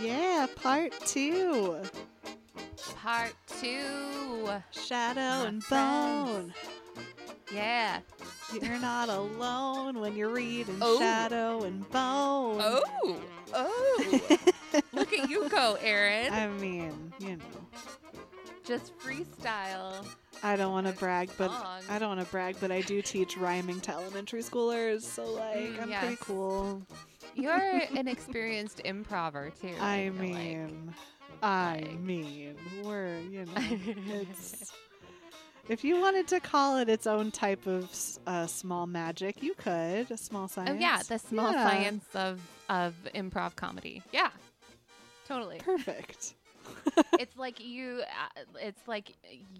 Yeah, part 2. Part 2. Shadow and Bone. Yeah. You're not alone when you're reading Shadow and Bone. Oh. Oh. Look at you go, Erin. I mean, you know. Just freestyle. I don't want to brag, but I do teach rhyming to elementary schoolers, so like I'm pretty cool. You're an experienced improver too. We're it's if you wanted to call it its own type of small magic, you could. A small science. Oh yeah, the small science of improv comedy. Yeah, totally. Perfect. It's like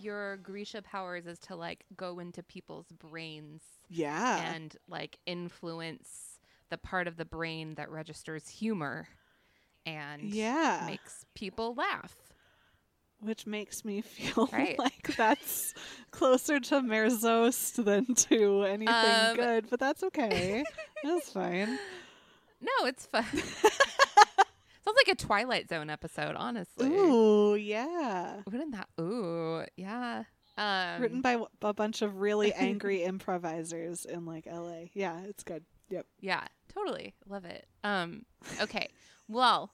your Grisha powers is to like go into people's brains. Yeah. And like influence the part of the brain that registers humor and makes people laugh. Which makes me feel like that's closer to Merzost than to anything good, but that's okay. That's fine. No, it's fun. Sounds like a Twilight Zone episode, honestly. Ooh, yeah. Wouldn't that? Ooh, yeah. Written by a bunch of really angry improvisers in like L.A. Yeah, it's good. Yep. Yeah, totally. Love it. Okay. Well,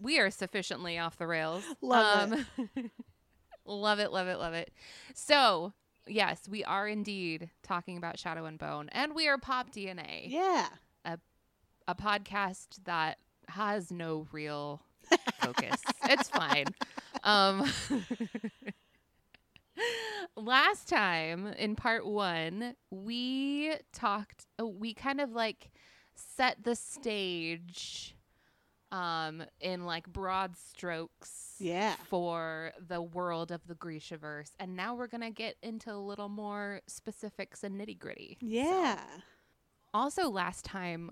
we are sufficiently off the rails. Love it. Love it. Love it. Love it. So, yes, we are indeed talking about Shadow and Bone, and we are Pop DNA. Yeah. A podcast that has no real focus. It's fine. Last time in part 1, we talked, we kind of like set the stage in like broad strokes for the world of the Grishaverse. And now we're going to get into a little more specifics and nitty gritty. Yeah. So. Also last time,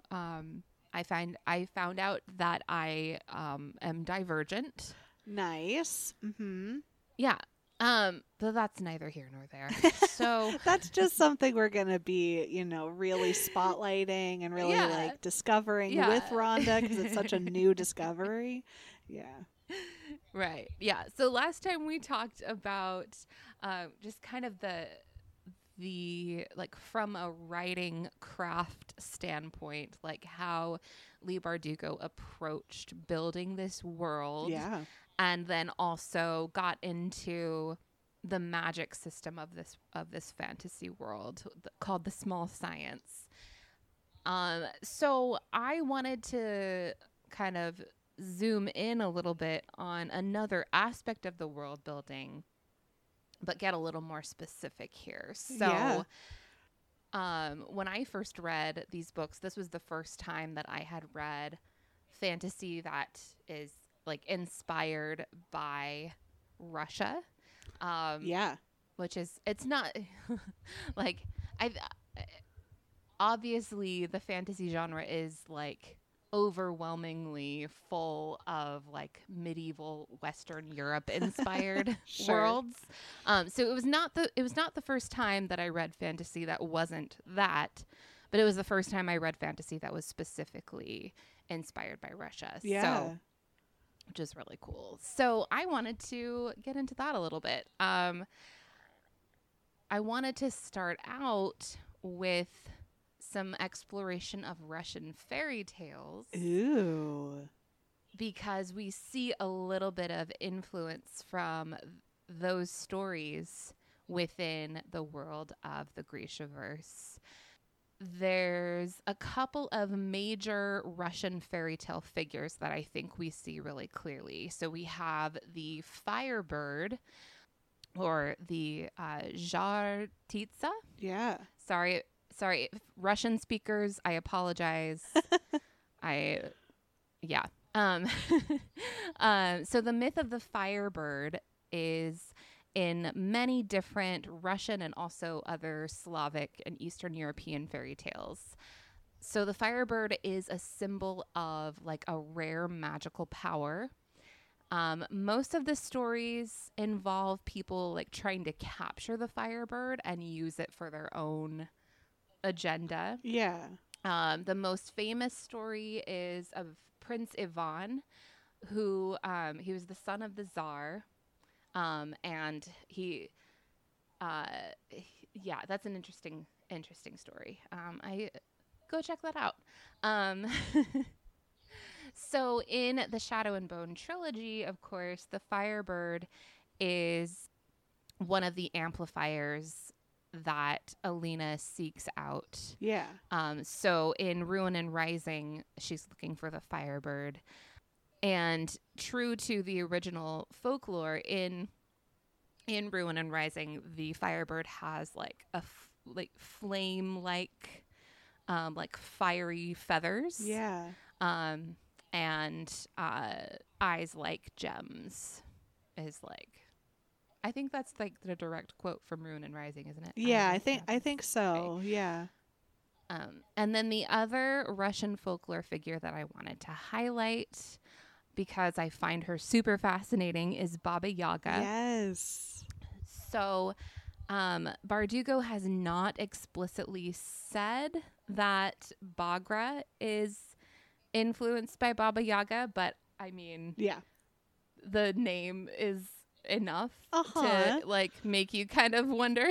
I found out that I am divergent. Nice. Mm-hmm. Yeah. But that's neither here nor there. So that's just something we're going to be, you know, really spotlighting and really like discovering with Rhonda, because it's such a new discovery. Yeah. Right. Yeah. So last time we talked about just kind of the like from a writing craft standpoint, like how Leigh Bardugo approached building this world, and then also got into the magic system of this fantasy world called the small science. So I wanted to kind of zoom in a little bit on another aspect of the world building, but get a little more specific here. So when I first read these books, this was the first time that I had read fantasy that is like inspired by Russia. Which is, it's not like obviously the fantasy genre is like overwhelmingly full of like medieval Western Europe inspired worlds. So it was not the first time that I read fantasy that wasn't that, but it was the first time I read fantasy that was specifically inspired by Russia. So, which is really cool. So I wanted to get into that a little bit. I wanted to start out with some exploration of Russian fairy tales. Ooh. Because we see a little bit of influence from those stories within the world of the Grishaverse. There's a couple of major Russian fairy tale figures that I think we see really clearly. So we have the Firebird, or the Zhartitsa. Yeah. Sorry, Russian speakers, I apologize. So the myth of the Firebird is in many different Russian and also other Slavic and Eastern European fairy tales. So the Firebird is a symbol of like a rare magical power. Most of the stories involve people like trying to capture the Firebird and use it for their own agenda. The most famous story is of Prince Ivan, who he was the son of the Tsar, and he yeah, that's an interesting story. I go check that out. So in the Shadow and Bone trilogy, of course, the Firebird is one of the amplifiers that Alina seeks out. Yeah. So in Ruin and Rising, she's looking for the Firebird. And true to the original folklore, in Ruin and Rising, the Firebird has like a flame-like, like fiery feathers. Yeah. And eyes like gems is like, I think that's like the direct quote from Ruin and Rising, isn't it? Yeah, I think so. Right. Yeah. And then the other Russian folklore figure that I wanted to highlight because I find her super fascinating is Baba Yaga. Yes. So Bardugo has not explicitly said that Bagra is influenced by Baba Yaga, but I mean, yeah, the name is enough to like make you kind of wonder.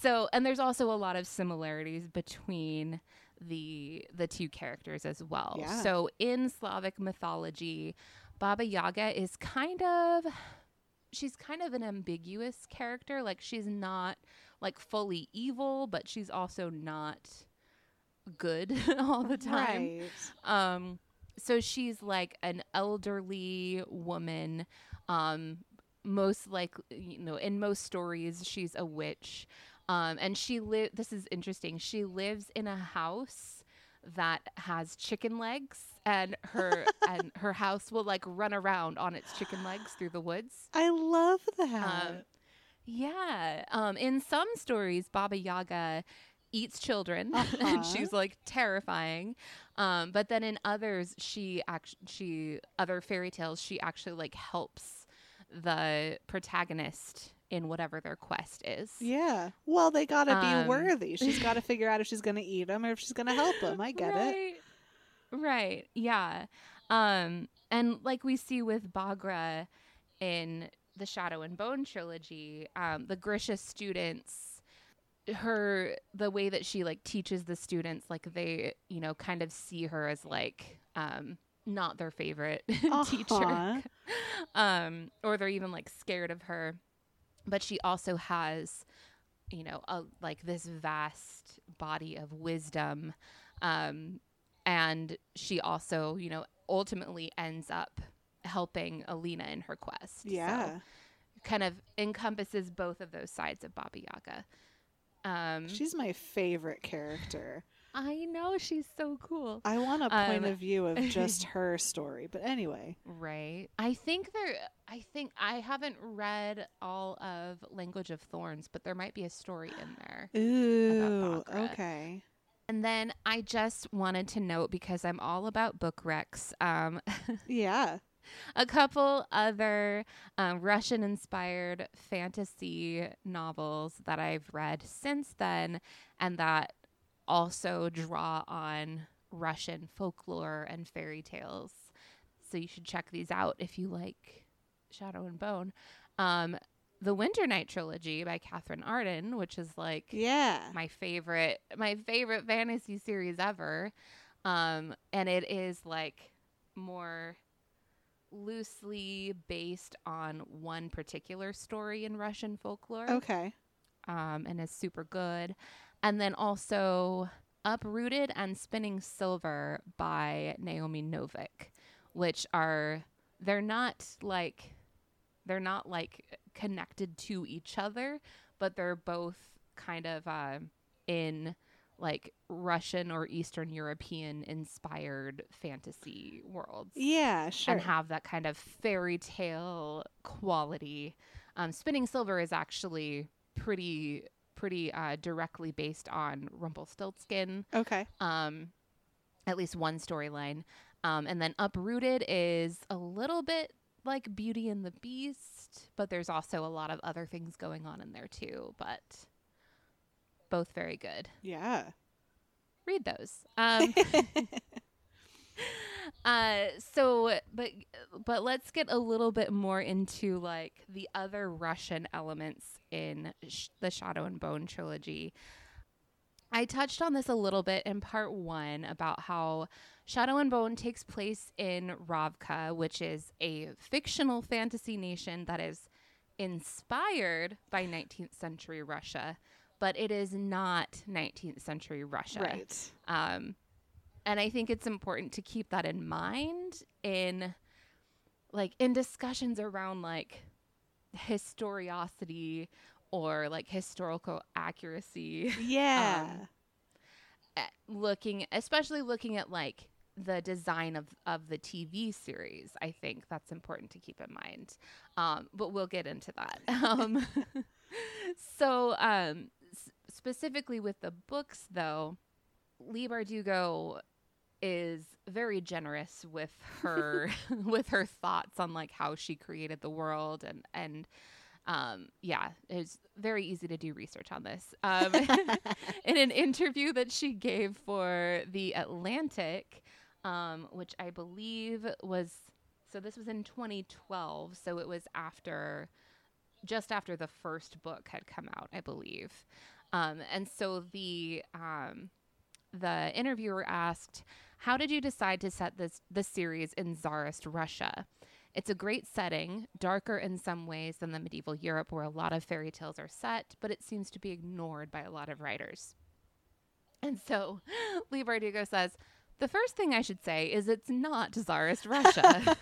So, and there's also a lot of similarities between the two characters as well. Yeah. So in Slavic mythology, Baba Yaga is she's kind of an ambiguous character. Like, she's not like fully evil, but she's also not good all the time. Right. So she's like an elderly woman. Most likely, you know, in most stories, she's a witch. And she this is interesting. She lives in a house that has chicken legs, and her house will like run around on its chicken legs through the woods. I love that. Yeah. In some stories, Baba Yaga eats children, and she's like terrifying. But then in others, other fairy tales, she actually like helps the protagonist in whatever their quest is. Yeah. Well, they gotta be worthy. She's gotta figure out if she's gonna eat them or if she's gonna help them. I get it. Right. Yeah. And like we see with Bagra in the Shadow and Bone trilogy, the Grisha students, the way that she like teaches the students, like they, you know, kind of see her as like not their favorite teacher, or they're even like scared of her. But she also has, you know, like this vast body of wisdom, and she also, you know, ultimately ends up helping Alina in her quest. Yeah, so kind of encompasses both of those sides of Baba Yaga. She's my favorite character. I know, she's so cool. I want a point of view of just her story, but anyway. Right. I think I haven't read all of Language of Thorns, but there might be a story in there. Ooh, about Bagra. Okay. And then I just wanted to note, because I'm all about book recs. Yeah. A couple other Russian-inspired fantasy novels that I've read since then, and that also draw on Russian folklore and fairy tales. So you should check these out if you like Shadow and Bone. The Winter Night Trilogy by Katherine Arden, which is like my favorite fantasy series ever, and it is like more loosely based on one particular story in Russian folklore. Okay. And is super good. And then also Uprooted and Spinning Silver by Naomi Novik, which are, they're not like connected to each other, but they're both kind of in like Russian or Eastern European inspired fantasy worlds. Yeah, sure. And have that kind of fairy tale quality. Spinning Silver is actually pretty directly based on Rumpelstiltskin. Okay. At least one storyline. And then Uprooted is a little bit like Beauty and the Beast, but there's also a lot of other things going on in there too, but both very good. Yeah. Read those. So let's get a little bit more into like the other Russian elements in the Shadow and Bone trilogy. I touched on this a little bit in part one about how Shadow and Bone takes place in Ravka, which is a fictional fantasy nation that is inspired by 19th century Russia, but it is not 19th century Russia. Right. And I think it's important to keep that in mind in discussions around like historiosity or like historical accuracy. Yeah. Especially looking at like the design of the TV series. I think that's important to keep in mind. But we'll get into that. Specifically with the books though, Leigh Bardugo is very generous with her with her thoughts on like how she created the world and it's very easy to do research on this. In an interview that she gave for The Atlantic, which I believe was in 2012, so it was just after the first book had come out, I believe. And so the interviewer asked, "How did you decide to set the series in Tsarist Russia? It's a great setting, darker in some ways than the medieval Europe where a lot of fairy tales are set, but it seems to be ignored by a lot of writers." And so Leigh Bardugo says, "The first thing I should say is it's not Tsarist Russia."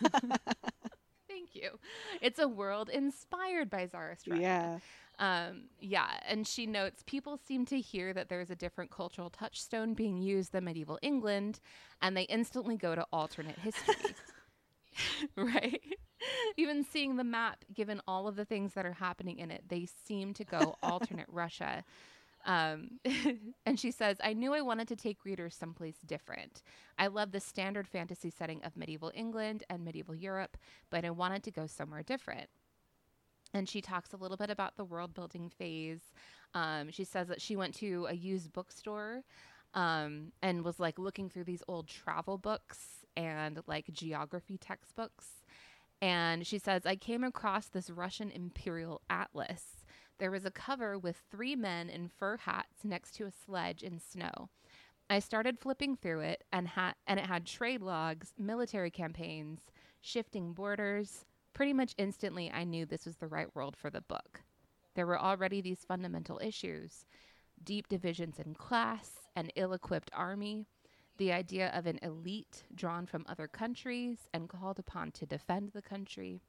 Thank you. It's a world inspired by Tsarist Russia. Yeah. And she notes, people seem to hear that there's a different cultural touchstone being used than medieval England, and they instantly go to alternate history. Right? Even seeing the map, given all of the things that are happening in it, they seem to go alternate Russia. And she says, "I knew I wanted to take readers someplace different. I love the standard fantasy setting of medieval England and medieval Europe, but I wanted to go somewhere different." And she talks a little bit about the world building phase. She says that she went to a used bookstore and was like looking through these old travel books and like geography textbooks. And she says, "I came across this Russian imperial atlas. There was a cover with three men in fur hats next to a sledge in snow. I started flipping through it and it had trade logs, military campaigns, shifting borders. Pretty much instantly, I knew this was the right world for the book. There were already these fundamental issues, deep divisions in class, an ill-equipped army, the idea of an elite drawn from other countries and called upon to defend the country.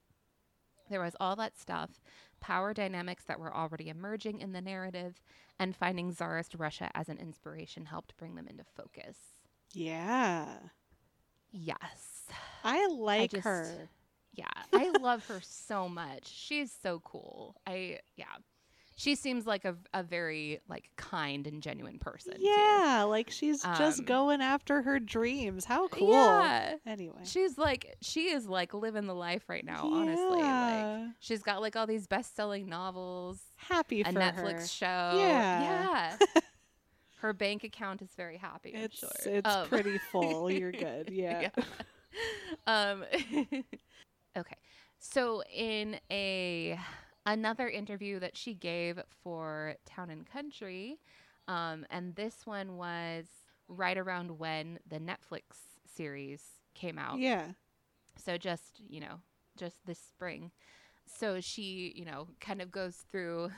There was all that stuff, power dynamics that were already emerging in the narrative, and finding Tsarist Russia as an inspiration helped bring them into focus." Yeah. Yes. I like her. Yeah, I love her so much. She's so cool. She seems like a very like kind and genuine person. Yeah, too. Like she's just going after her dreams. How cool. Yeah. Anyway, she is living the life right now. Yeah. Honestly, like she's got like all these best-selling novels. Happy for her. A Netflix show. Yeah. Yeah. Her bank account is very happy. It's pretty full. You're good. Yeah. Yeah. Okay, so in another interview that she gave for Town and Country, and this one was right around when the Netflix series came out. Yeah. So just this spring. So she, kind of goes through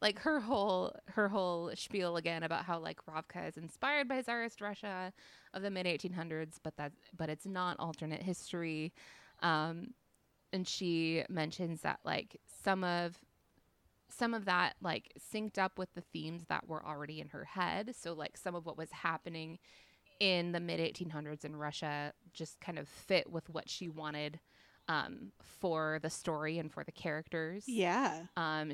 like her whole spiel again about how like Ravka is inspired by Tsarist Russia of the mid-1800s, but it's not alternate history. And she mentions that like some of that like synced up with the themes that were already in her head. So like some of what was happening in the mid-1800s in Russia just kind of fit with what she wanted for the story and for the characters. Yeah.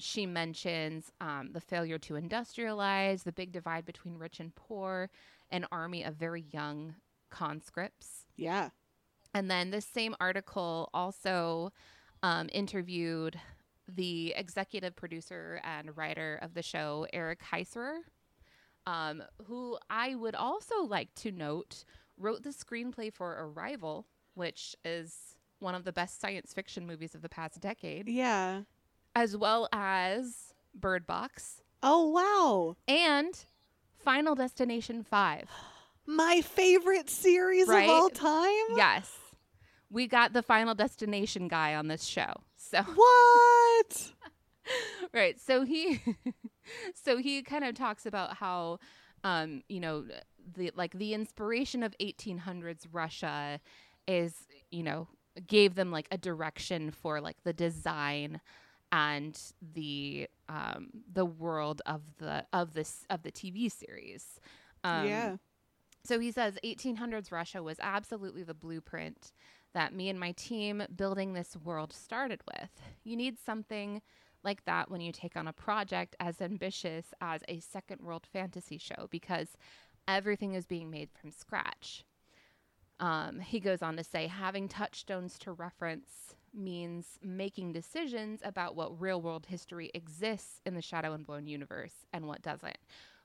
She mentions the failure to industrialize, the big divide between rich and poor, an army of very young conscripts. Yeah. And then this same article also interviewed the executive producer and writer of the show, Eric Heisserer, who I would also like to note wrote the screenplay for Arrival, which is one of the best science fiction movies of the past decade. Yeah. As well as Bird Box. Oh, wow. And Final Destination 5. My favorite series of all time? Yes. We got the Final Destination guy on this show. So what? Right. So he kind of talks about how, the inspiration of 1800s Russia is, gave them like a direction for like the design and the world of the TV series. Yeah. So he says 1800s Russia was absolutely the blueprint that me and my team building this world started with. You need something like that when you take on a project as ambitious as a second world fantasy show, because everything is being made from scratch. He goes on to say, having touchstones to reference means making decisions about what real world history exists in the Shadow and Bone universe and what doesn't,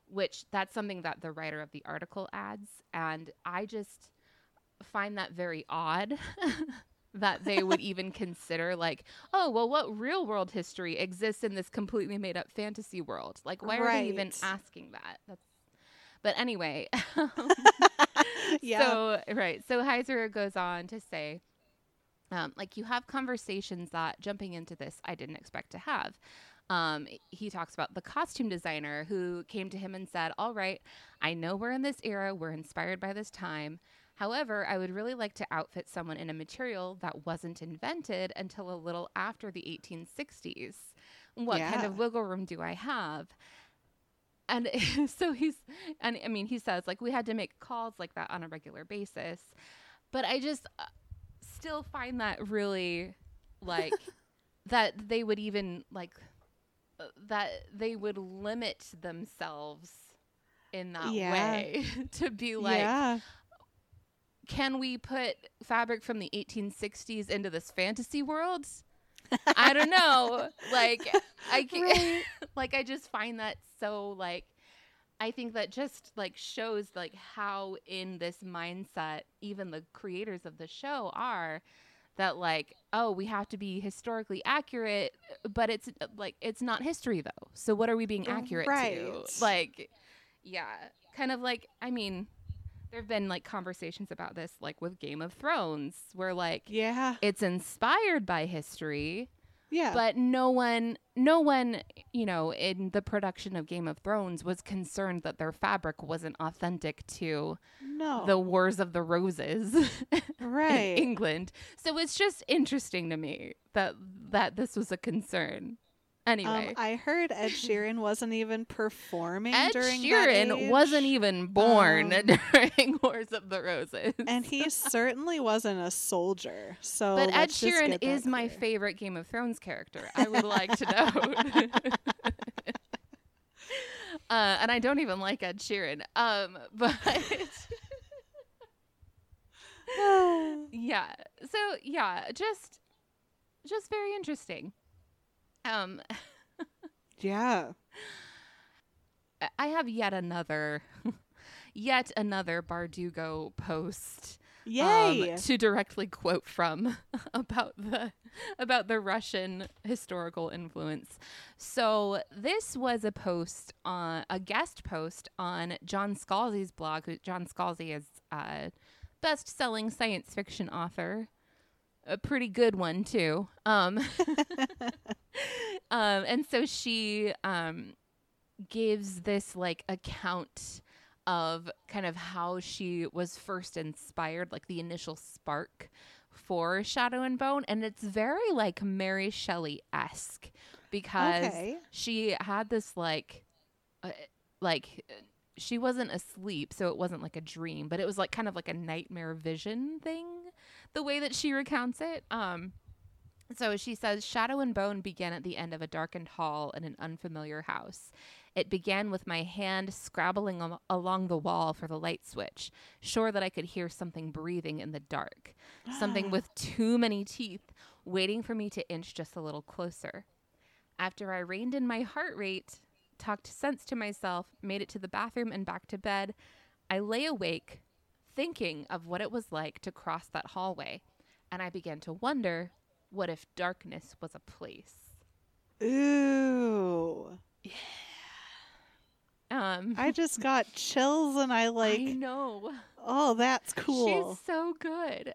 which that's something that the writer of the article adds. And I just find that very odd that they would even consider like, oh, well, what real world history exists in this completely made up fantasy world? Like, why are they even asking that? But anyway, yeah. So Heisserer goes on to say, you have conversations that jumping into this, I didn't expect to have. He talks about the costume designer who came to him and said, all right, I know we're in this era. We're inspired by this time. However, I would really like to outfit someone in a material that wasn't invented until a little after the 1860s. What kind of wiggle room do I have? And so he says, like, we had to make calls like that on a regular basis. But I just still find that really, like, that they would even, like, that they would limit themselves in that way to be like, can we put fabric from the 1860s into this fantasy world? I don't know. Like, I can, like, I just find that so, like, I think that just like shows like how in this mindset even the creators of the show are, that like, oh, we have to be historically accurate, but it's like, it's not history though. So what are we being accurate to? Like, kind of like, I mean, there've been like conversations about this, like with Game of Thrones, where like, it's inspired by history, but no one, in the production of Game of Thrones was concerned that their fabric wasn't authentic to the Wars of the Roses, in England. So it's just interesting to me that this was a concern. Anyway, I heard Ed Sheeran wasn't even performing during that age. Ed Sheeran wasn't even born during Wars of the Roses. And he certainly wasn't a soldier. So, but Ed Sheeran is my favorite Game of Thrones character, I would like to note. And I don't even like Ed Sheeran. But yeah. So, yeah, just very interesting. I have yet another Bardugo post. Yay! To directly quote from about the Russian historical influence. So this was a post on a guest post on John Scalzi's blog. John Scalzi is best-selling science fiction author. A pretty good one too. And so she gives this like account of kind of how she was first inspired, like the initial spark for Shadow and Bone, and it's very like Mary Shelley-esque because she had this like she wasn't asleep, so it wasn't like a dream, but it was like kind of like a nightmare vision thing, the way that she recounts it. So she says, Shadow and Bone began at the end of a darkened hall in an unfamiliar house. It began with my hand scrabbling along the wall for the light switch, sure that I could hear something breathing in the dark, something with too many teeth, waiting for me to inch just a little closer. After I reined in my heart rate, talked sense to myself, made it to the bathroom and back to bed, I lay awake, thinking of what it was like to cross that hallway, and I began to wonder, what if darkness was a place? Ooh. Yeah. I just got chills and I know. Oh, that's cool. She's so good.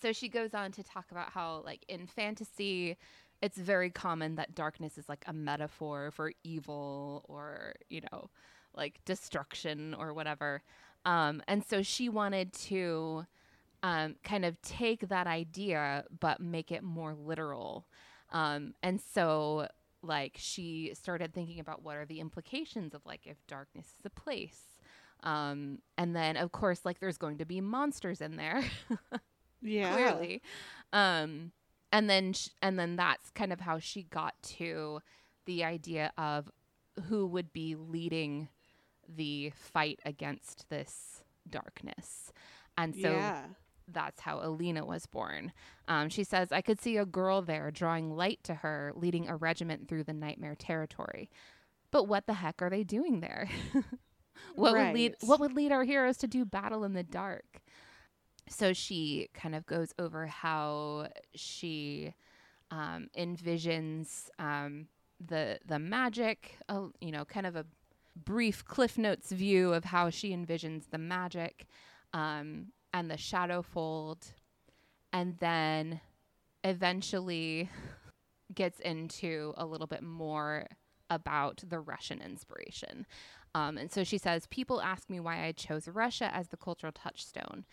So she goes on to talk about how, like, in fantasy, it's very common that darkness is like a metaphor for evil or, you know, like destruction or whatever. And so she wanted to kind of take that idea but make it more literal. And so, like, she started thinking about what are the implications of, like, if darkness is a place. And then, of course, like, there's going to be monsters in there. Yeah. Clearly. And then that's kind of how she got to the idea of who would be leading the fight against this darkness. And so that's how Alina was born. She says, I could see a girl there drawing light to her, leading a regiment through the nightmare territory. But what the heck are they doing there? What would lead our heroes to do battle in the dark? So she kind of goes over how she envisions the magic, you know, kind of a brief Cliff Notes view of how she envisions the magic and the shadow fold, and then eventually gets into a little bit more about the Russian inspiration. And so she says, people ask me why I chose Russia as the cultural touchstone.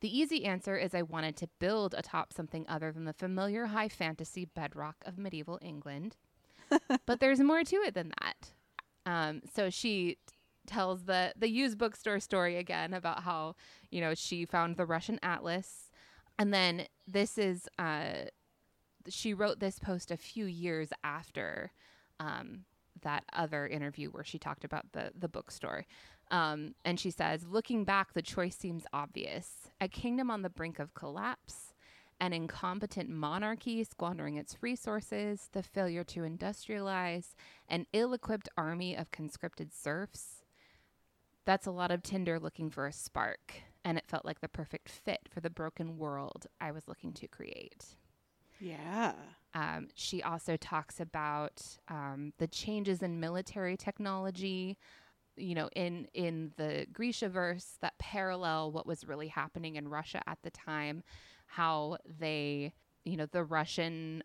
The easy answer is I wanted to build atop something other than the familiar high fantasy bedrock of medieval England. But there's more to it than that. So she tells the used bookstore story again about how, you know, she found the Russian atlas. And then this is, she wrote this post a few years after that other interview where she talked about the bookstore. And she says, looking back, the choice seems obvious. A kingdom on the brink of collapse, an incompetent monarchy squandering its resources, the failure to industrialize, an ill-equipped army of conscripted serfs. That's a lot of tinder looking for a spark, and it felt like the perfect fit for the broken world I was looking to create. Yeah. She also talks about the changes in military technology, you know, in the Grishaverse that parallel what was really happening in Russia at the time, how they, you know, the Russian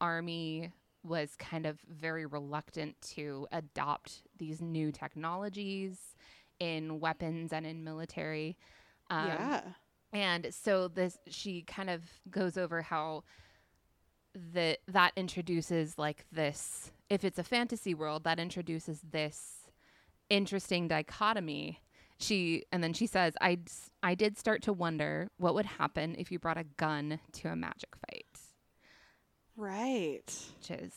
army was kind of very reluctant to adopt these new technologies in weapons and in military. And so this, she kind of goes over how that introduces, like, this, if it's a fantasy world, that introduces this interesting dichotomy. She says, I did start to wonder what would happen if you brought a gun to a magic fight. Right. Which is,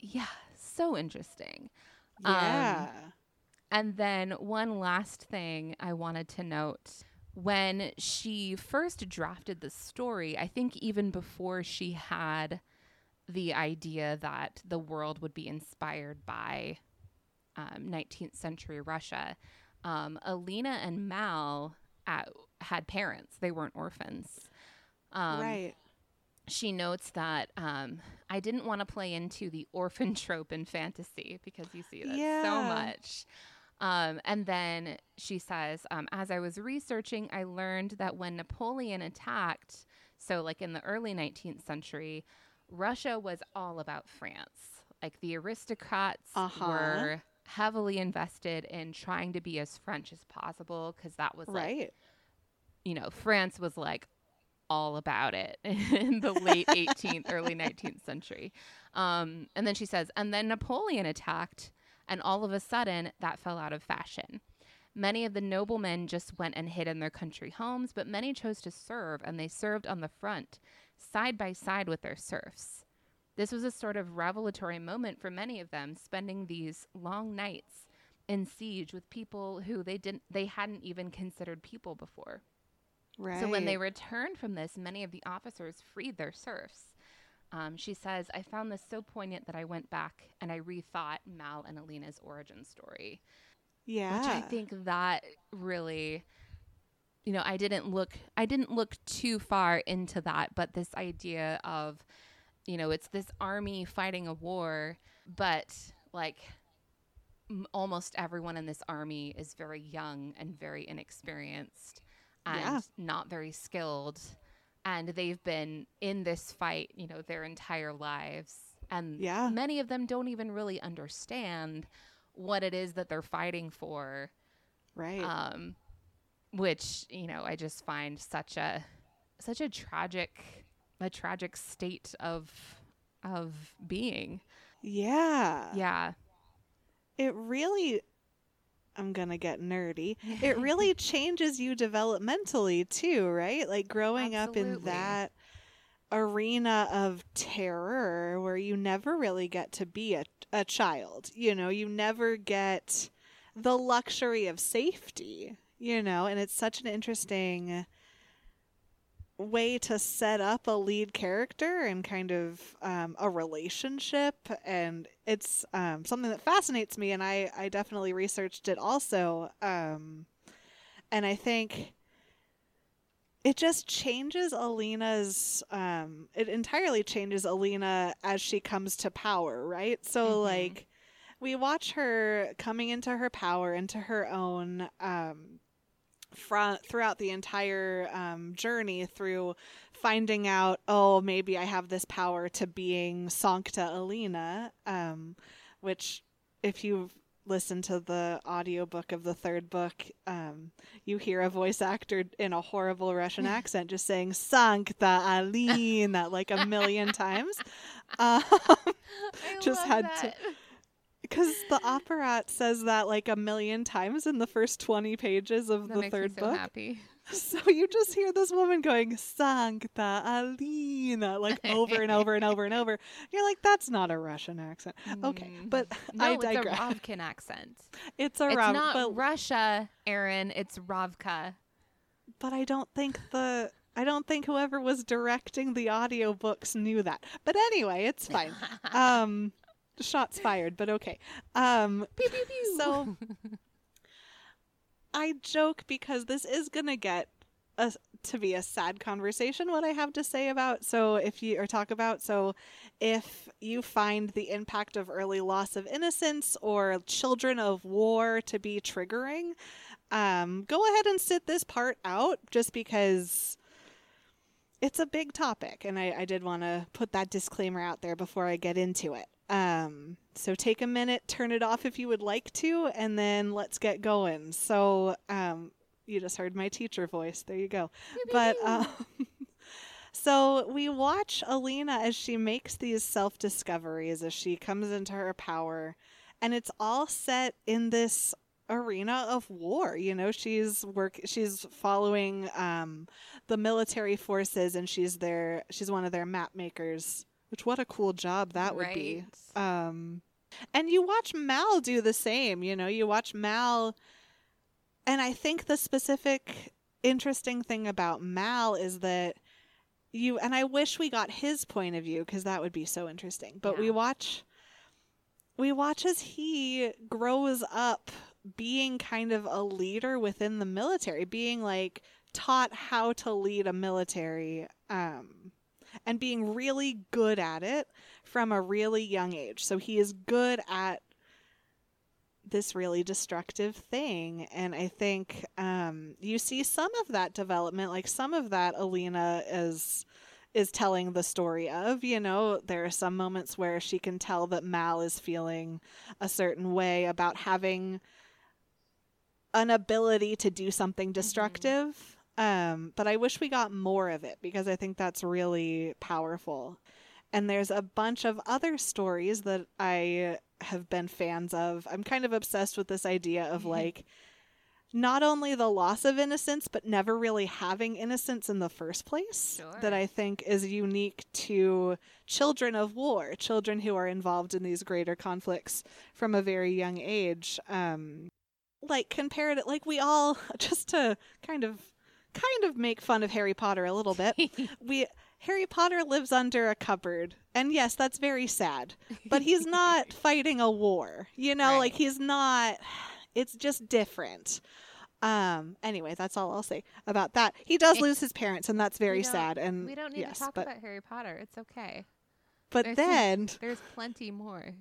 yeah, so interesting. Yeah. And then one last thing I wanted to note, when she first drafted the story, I think even before she had the idea that the world would be inspired by 19th century Russia, Alina and Mal had parents. They weren't orphans. Right. She notes that I didn't want to play into the orphan trope in fantasy because you see that so much. And then she says, as I was researching, I learned that when Napoleon attacked, so like in the early 19th century, Russia was all about France. Like the aristocrats were heavily invested in trying to be as French as possible because that was like, you know, France was like all about it in the late 18th, early 19th century. And then she says, and then Napoleon attacked, and all of a sudden that fell out of fashion. Many of the noblemen just went and hid in their country homes, but many chose to serve, and they served on the front side by side with their serfs. This was a sort of revelatory moment for many of them, spending these long nights in siege with people who they hadn't even considered people before. Right. So when they returned from this, many of the officers freed their serfs. She says, I found this so poignant that I went back and I rethought Mal and Alina's origin story. Yeah. Which I think that really, you know, I didn't look too far into that, but this idea of, you know, it's this army fighting a war, but like almost everyone in this army is very young and very inexperienced and not very skilled. And they've been in this fight, you know, their entire lives. And many of them don't even really understand what it is that they're fighting for. Right. Which, you know, I just find such a tragic state of being. Yeah. Yeah. It really, I'm going to get nerdy. It really changes you developmentally too, right? Like growing up in that arena of terror where you never really get to be a child, you know, you never get the luxury of safety, you know, and it's such an interesting way to set up a lead character and kind of a relationship, and it's something that fascinates me, and I definitely researched it also, and I think it just changes Alina's it entirely changes Alina as she comes to power, right? So like we watch her coming into her power, into her own throughout the entire journey, through finding out, oh, maybe I have this power, to being Sankta Alina, which if you've listened to the audiobook of the third book, you hear a voice actor in a horrible Russian accent just saying Sankta Alina like a million times. Because the operette says that like a million times in the first 20 pages of the third book. Happy. So you just hear this woman going, Sankta Alina, like over and over and over and over. You're like, that's not a Russian accent. Okay, but no, I digress. No, it's a Ravkan accent. It's a Ravka. It's not Russia, Erin. It's Ravka. But I don't think whoever was directing the audiobooks knew that. But anyway, it's fine. Shots fired, but okay. Pew, pew, pew. So I joke because this is going to get to be a sad conversation, what I have to say about. So if you find the impact of early loss of innocence or children of war to be triggering, go ahead and sit this part out, just because it's a big topic. And I did want to put that disclaimer out there before I get into it. So take a minute, turn it off if you would like to, and then let's get going. So, you just heard my teacher voice. There you go. But, so we watch Alina as she makes these self-discoveries, as she comes into her power, and it's all set in this arena of war. You know, she's following, the military forces, and she's one of their map makers. Which, what a cool job that would be. And you watch Mal do the same, you know, you watch Mal. And I think the specific interesting thing about Mal is that and I wish we got his point of view, because that would be so interesting. But we watch as he grows up being kind of a leader within the military, being like taught how to lead a military, and being really good at it from a really young age. So he is good at this really destructive thing. And I think you see some of that development, like some of that Alina is telling the story of, you know, there are some moments where she can tell that Mal is feeling a certain way about having an ability to do something destructive. Mm-hmm. But I wish we got more of it, because I think that's really powerful. And there's a bunch of other stories that I have been fans of. I'm kind of obsessed with this idea of like not only the loss of innocence, but never really having innocence in the first place. Sure. That I think is unique to children of war, children who are involved in these greater conflicts from a very young age. Like compared, like we all, just to kind of make fun of Harry Potter a little bit. Harry Potter lives under a cupboard. And yes, that's very sad. But he's not fighting a war. You know, like he's not It's just different. Anyway, that's all I'll say about that. He does lose his parents, and that's very sad. And we don't need to talk about Harry Potter. It's okay. But there's plenty more.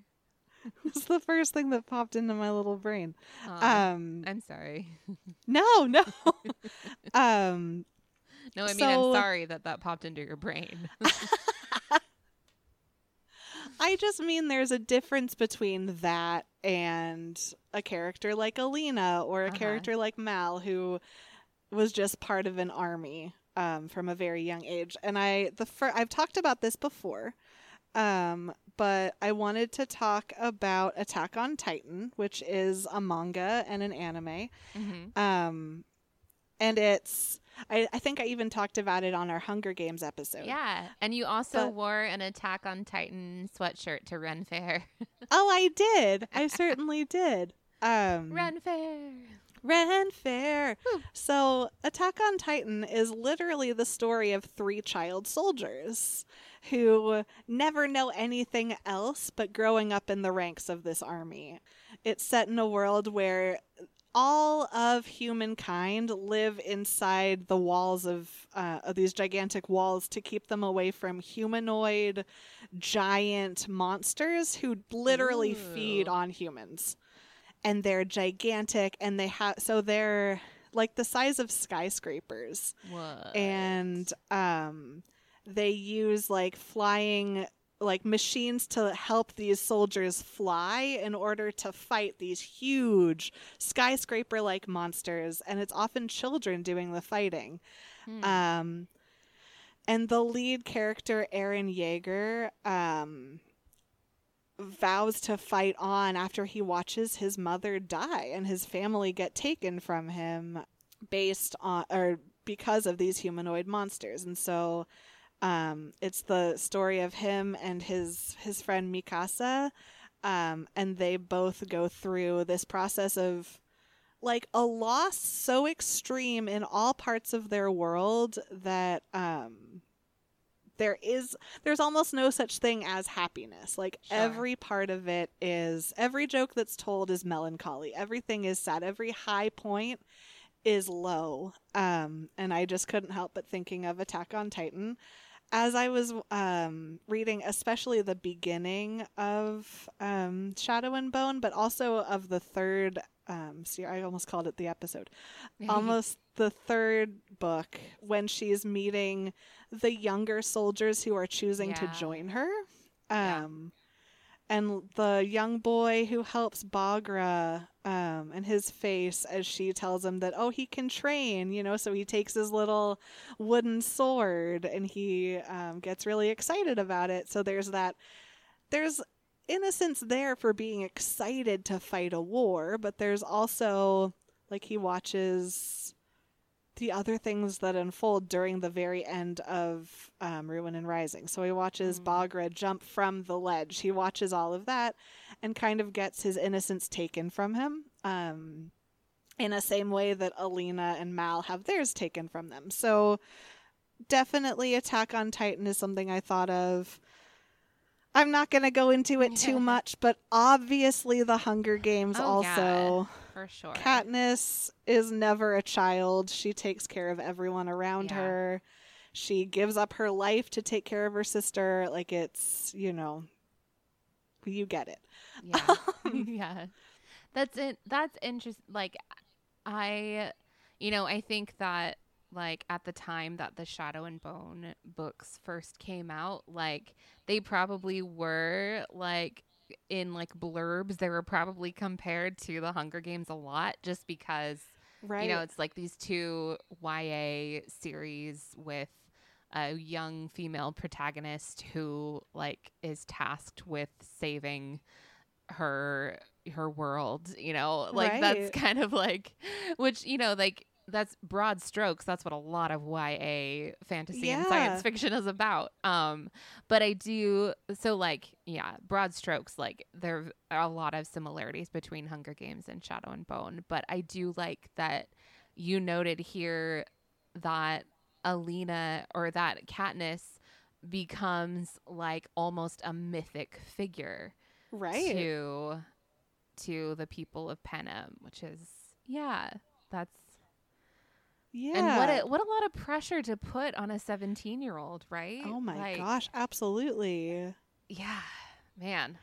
It's the first thing that popped into my little brain. I'm sorry. No. No, I mean, I'm sorry that popped into your brain. I just mean there's a difference between that and a character like Alina or a character like Mal, who was just part of an army from a very young age. And I've talked about this before, but I wanted to talk about Attack on Titan, which is a manga and an anime. Mm-hmm. And it's... I think I even talked about it on our Hunger Games episode. Yeah. And you also wore an Attack on Titan sweatshirt to Ren Fair. Oh, I did. I certainly did. Ren Fair. Woo. So Attack on Titan is literally the story of 3 child soldiers who never know anything else but growing up in the ranks of this army. It's set in a world where... all of humankind live inside the walls of these gigantic walls to keep them away from humanoid giant monsters who literally feed on humans. And they're gigantic, and they so they're like the size of skyscrapers. What? And they use like flying machines to help these soldiers fly in order to fight these huge skyscraper-like monsters. And it's often children doing the fighting. And the lead character, Eren Yeager, vows to fight on after he watches his mother die and his family get taken from him because of these humanoid monsters. And so... it's the story of him and his friend Mikasa, and they both go through this process of like a loss so extreme in all parts of their world that there's almost no such thing as happiness. Like every part of it is, every joke that's told is melancholy. Everything is sad. Every high point is low. And I just couldn't help but thinking of Attack on Titan. As I was reading, especially the beginning of Shadow and Bone, but also of the third, I almost called it the episode, almost the third book, when she's meeting the younger soldiers who are choosing to join her. And the young boy who helps Bagra and his face as she tells him that, he can train, so he takes his little wooden sword and he gets really excited about it. So there's that. There's innocence there for being excited to fight a war, but there's also like he watches the other things that unfold during the very end of Ruin and Rising. So he watches Bagra jump from the ledge. He watches all of that and kind of gets his innocence taken from him in a same way that Alina and Mal have theirs taken from them. So definitely Attack on Titan is something I thought of. I'm not going to go into it too much, but obviously The Hunger Games also. Yeah. For sure. Katniss is never a child. She takes care of everyone around her. She gives up her life to take care of her sister. Like it's, you get it. Yeah. That's it. That's interesting. Like I think that like at the time that the Shadow and Bone books first came out, like they probably were like, in like blurbs they were probably compared to The Hunger Games a lot, just because it's like these 2 YA series with a young female protagonist who like is tasked with saving her world, that's kind of like, which that's broad strokes. That's what a lot of YA fantasy and science fiction is about. But I do. So broad strokes, like there are a lot of similarities between Hunger Games and Shadow and Bone. But I do like that you noted here that Alina or that Katniss becomes like almost a mythic figure to to the people of Panem, which is, yeah, that's. Yeah. And what a lot of pressure to put on a 17-year-old, right? Oh my gosh, absolutely. Yeah, man.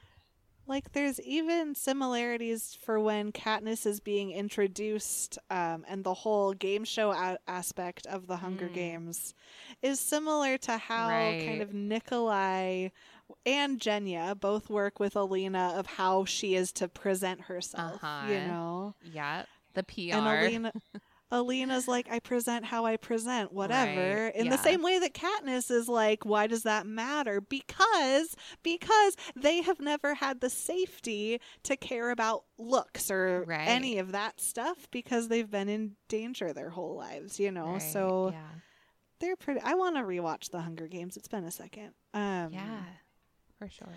Like, there's even similarities for when Katniss is being introduced, and the whole game show aspect of the Hunger Games is similar to how kind of Nikolai and Jenya both work with Alina of how she is to present herself, you know? Yeah, the PR. And Alina's like, I present how I present, whatever. Right, In the same way that Katniss is like, why does that matter? Because they have never had the safety to care about looks or any of that stuff because they've been in danger their whole lives, you know? Right, so they're pretty... I want to rewatch The Hunger Games. It's been a second. Yeah, for sure.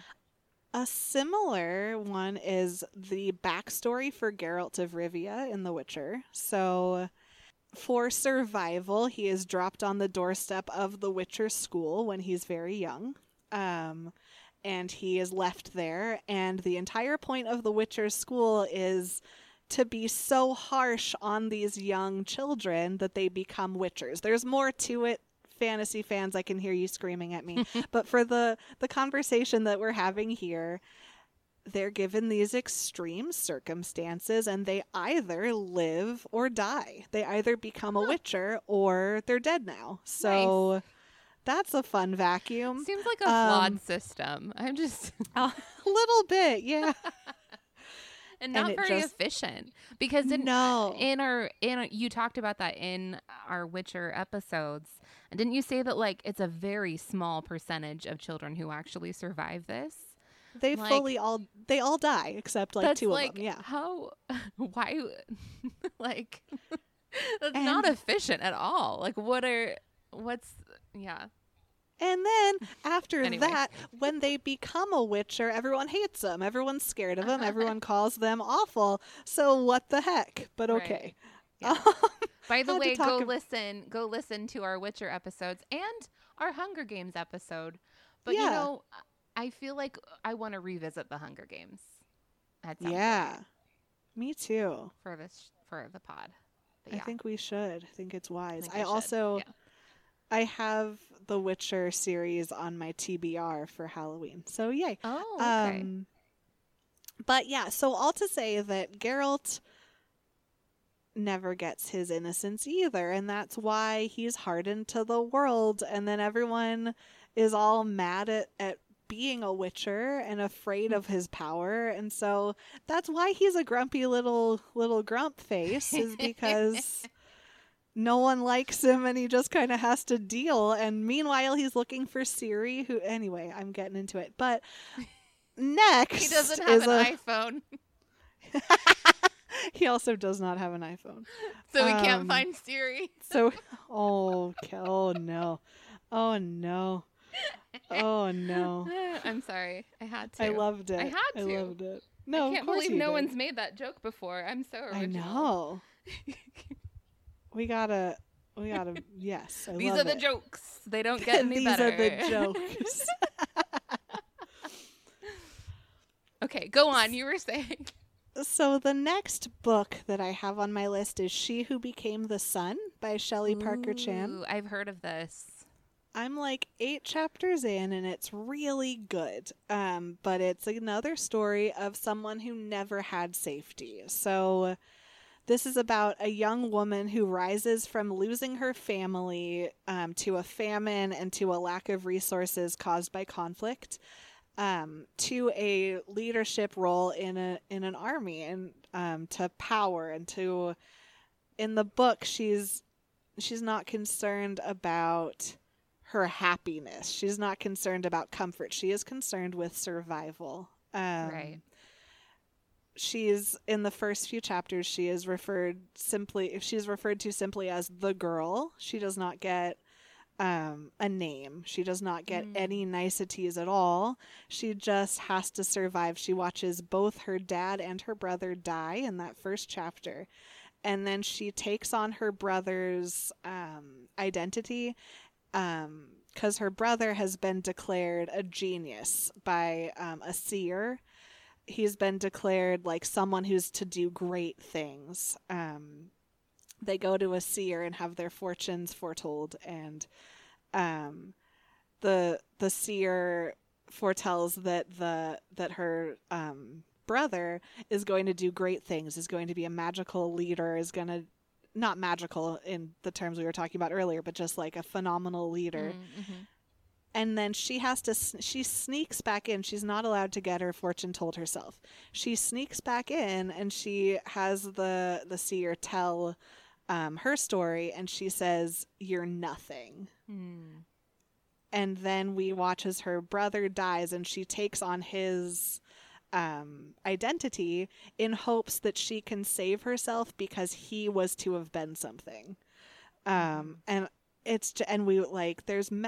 A similar one is the backstory for Geralt of Rivia in The Witcher. So... for survival, he is dropped on the doorstep of the Witcher school when he's very young. And he is left there. And the entire point of the Witcher school is to be so harsh on these young children that they become witchers. There's more to it. Fantasy fans, I can hear you screaming at me. But for the conversation that we're having here, they're given these extreme circumstances and they either live or die. They either become a witcher or they're dead now. So that's a fun vacuum. Seems like a flawed system. I'm just a little bit, yeah. And not very efficient, because in our you talked about that in our Witcher episodes, and didn't you say that like it's a very small percentage of children who actually survive this? They like, all die except like two of them. Yeah. How? Why? Like that's not efficient at all. Like what's And then after that, when they become a witcher, everyone hates them. Everyone's scared of them. Everyone calls them awful. So what the heck? But okay. Right. Yeah. By the way, go listen to our Witcher episodes and our Hunger Games episode. But you know, I feel like I want to revisit the Hunger Games at some point. Me too. For the pod. But, I think we should. I think it's wise. I also... Yeah. I have the Witcher series on my TBR for Halloween. So, yay. Oh, okay. But, yeah, so all to say that Geralt never gets his innocence either. And that's why he's hardened to the world. And then everyone is all mad at being a witcher and afraid of his power. And so that's why he's a grumpy little grump face, is because... no one likes him and he just kind of has to deal. And meanwhile, he's looking for Siri, who, anyway, I'm getting into it. But next. He doesn't have an iPhone. He also does not have an iPhone. So he can't find Siri. So, Oh, no. I'm sorry. I had to. I loved it. I had to. I loved it. No, I can't believe no one's made that joke before. I'm so original. I know. We gotta. Yes, I love it. These are the jokes. They don't get any better. These are the jokes. Okay, go on. You were saying. So the next book that I have on my list is "She Who Became the Sun" by Shelley Parker Chan. I've heard of this. I'm like 8 chapters in, and it's really good. But it's another story of someone who never had safety. So. This is about a young woman who rises from losing her family to a famine and to a lack of resources caused by conflict to a leadership role in an army and to power and to. In the book, she's not concerned about her happiness. She's not concerned about comfort. She is concerned with survival. Right. She's in the first few chapters. She's referred to simply as the girl. She does not get a name. She does not get any niceties at all. She just has to survive. She watches both her dad and her brother die in that first chapter, and then she takes on her brother's identity because her brother has been declared a genius by a seer. he's been declared like someone who's to do great things. They go to a seer and have their fortunes foretold, and the seer foretells that her brother is going to do great things, is going to be a magical leader, is going to, not magical in the terms we were talking about earlier, but just like a phenomenal leader. Mm-hmm. And then she sneaks back in. She's not allowed to get her fortune told herself. She sneaks back in and she has the seer tell her story, and she says, "You're nothing." Mm. And then we watch as her brother dies and she takes on his identity in hopes that she can save herself because he was to have been something. There are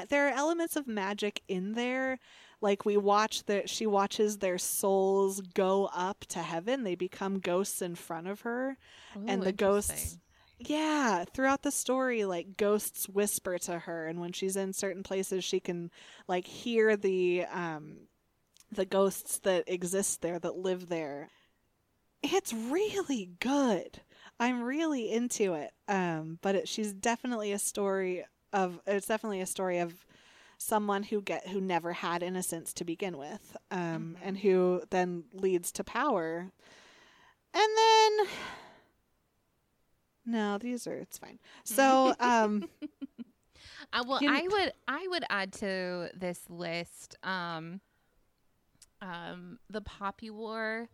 elements of magic in there. Like she watches their souls go up to heaven. They become ghosts in front of her. Ooh, and the ghosts, throughout the story, like ghosts whisper to her. And when she's in certain places, she can like hear the ghosts that exist there, that live there. It's really good. I'm really into it, but it's definitely a story of someone who never had innocence to begin with, mm-hmm. and who then leads to power, and then it's fine. So, I would add to this list The Poppy War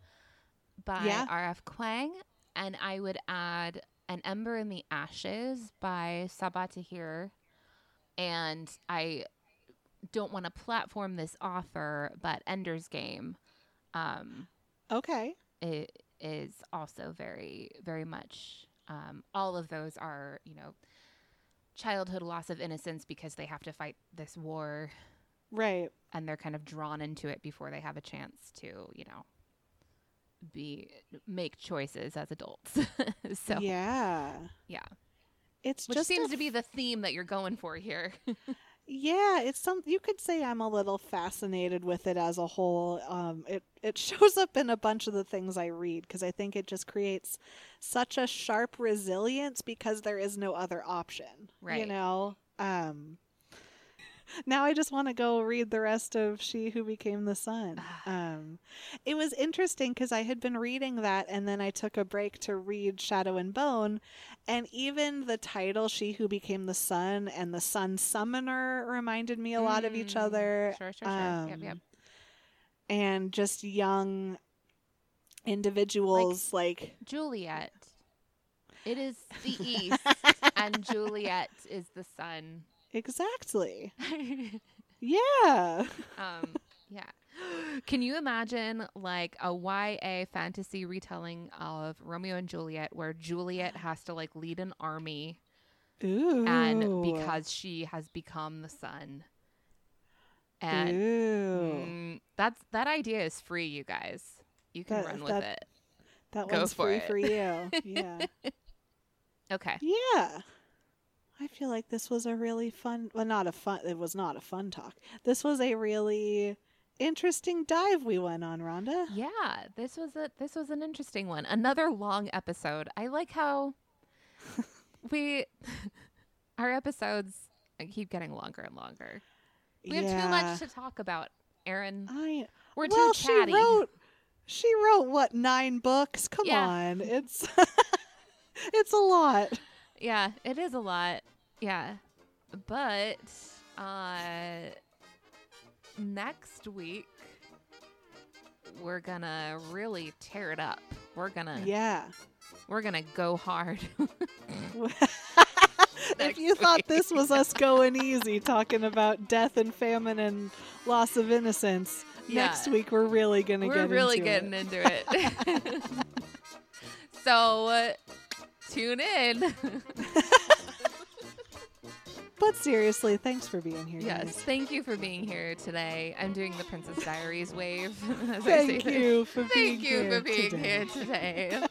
by R.F. Kuang. And I would add An Ember in the Ashes by Sabah Tahir. And I don't want to platform this author, but Ender's Game. It is also very, very much. All of those are, childhood loss of innocence because they have to fight this war. Right. And they're kind of drawn into it before they have a chance to, make choices as adults. So it's which just seems to be the theme that you're going for here. It's something you could say I'm a little fascinated with it as a whole. It shows up in a bunch of the things I read because I think it just creates such a sharp resilience because there is no other option, right? Now I just want to go read the rest of She Who Became the Sun. It was interesting because I had been reading that and then I took a break to read Shadow and Bone. And even the title, She Who Became the Sun, and the Sun Summoner reminded me a lot of each other. Sure. Yep. And just young individuals like Juliet. It is the East and Juliet is the sun. Exactly. Can you imagine like a YA fantasy retelling of Romeo and Juliet where Juliet has to like lead an army? Ooh. And because she has become the sun. And that idea is free, you guys. You can run with it. That Go one's for free it. For you. Yeah. Okay. Yeah. I feel like this was a really fun talk. This was a really interesting dive we went on, Rhonda. Yeah, this was an interesting one. Another long episode. I like how our episodes keep getting longer and longer. We have too much to talk about, Erin. We're too chatty. She wrote what, 9 books? Come on. It's a lot. Yeah, it is a lot. Yeah. But next week, we're going to really tear it up. We're going to go hard. If you thought this was us going easy talking about death and famine and loss of innocence, next week we're really going to get into it. We're really getting into it. So... tune in. But seriously, thanks for being here. Yes, guys. Thank you for being here today. I'm doing the Princess Diaries wave. Thank you for being here today.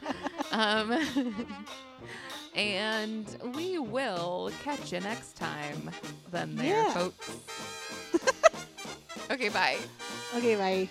And we will catch you next time. Then there, folks. Okay, bye.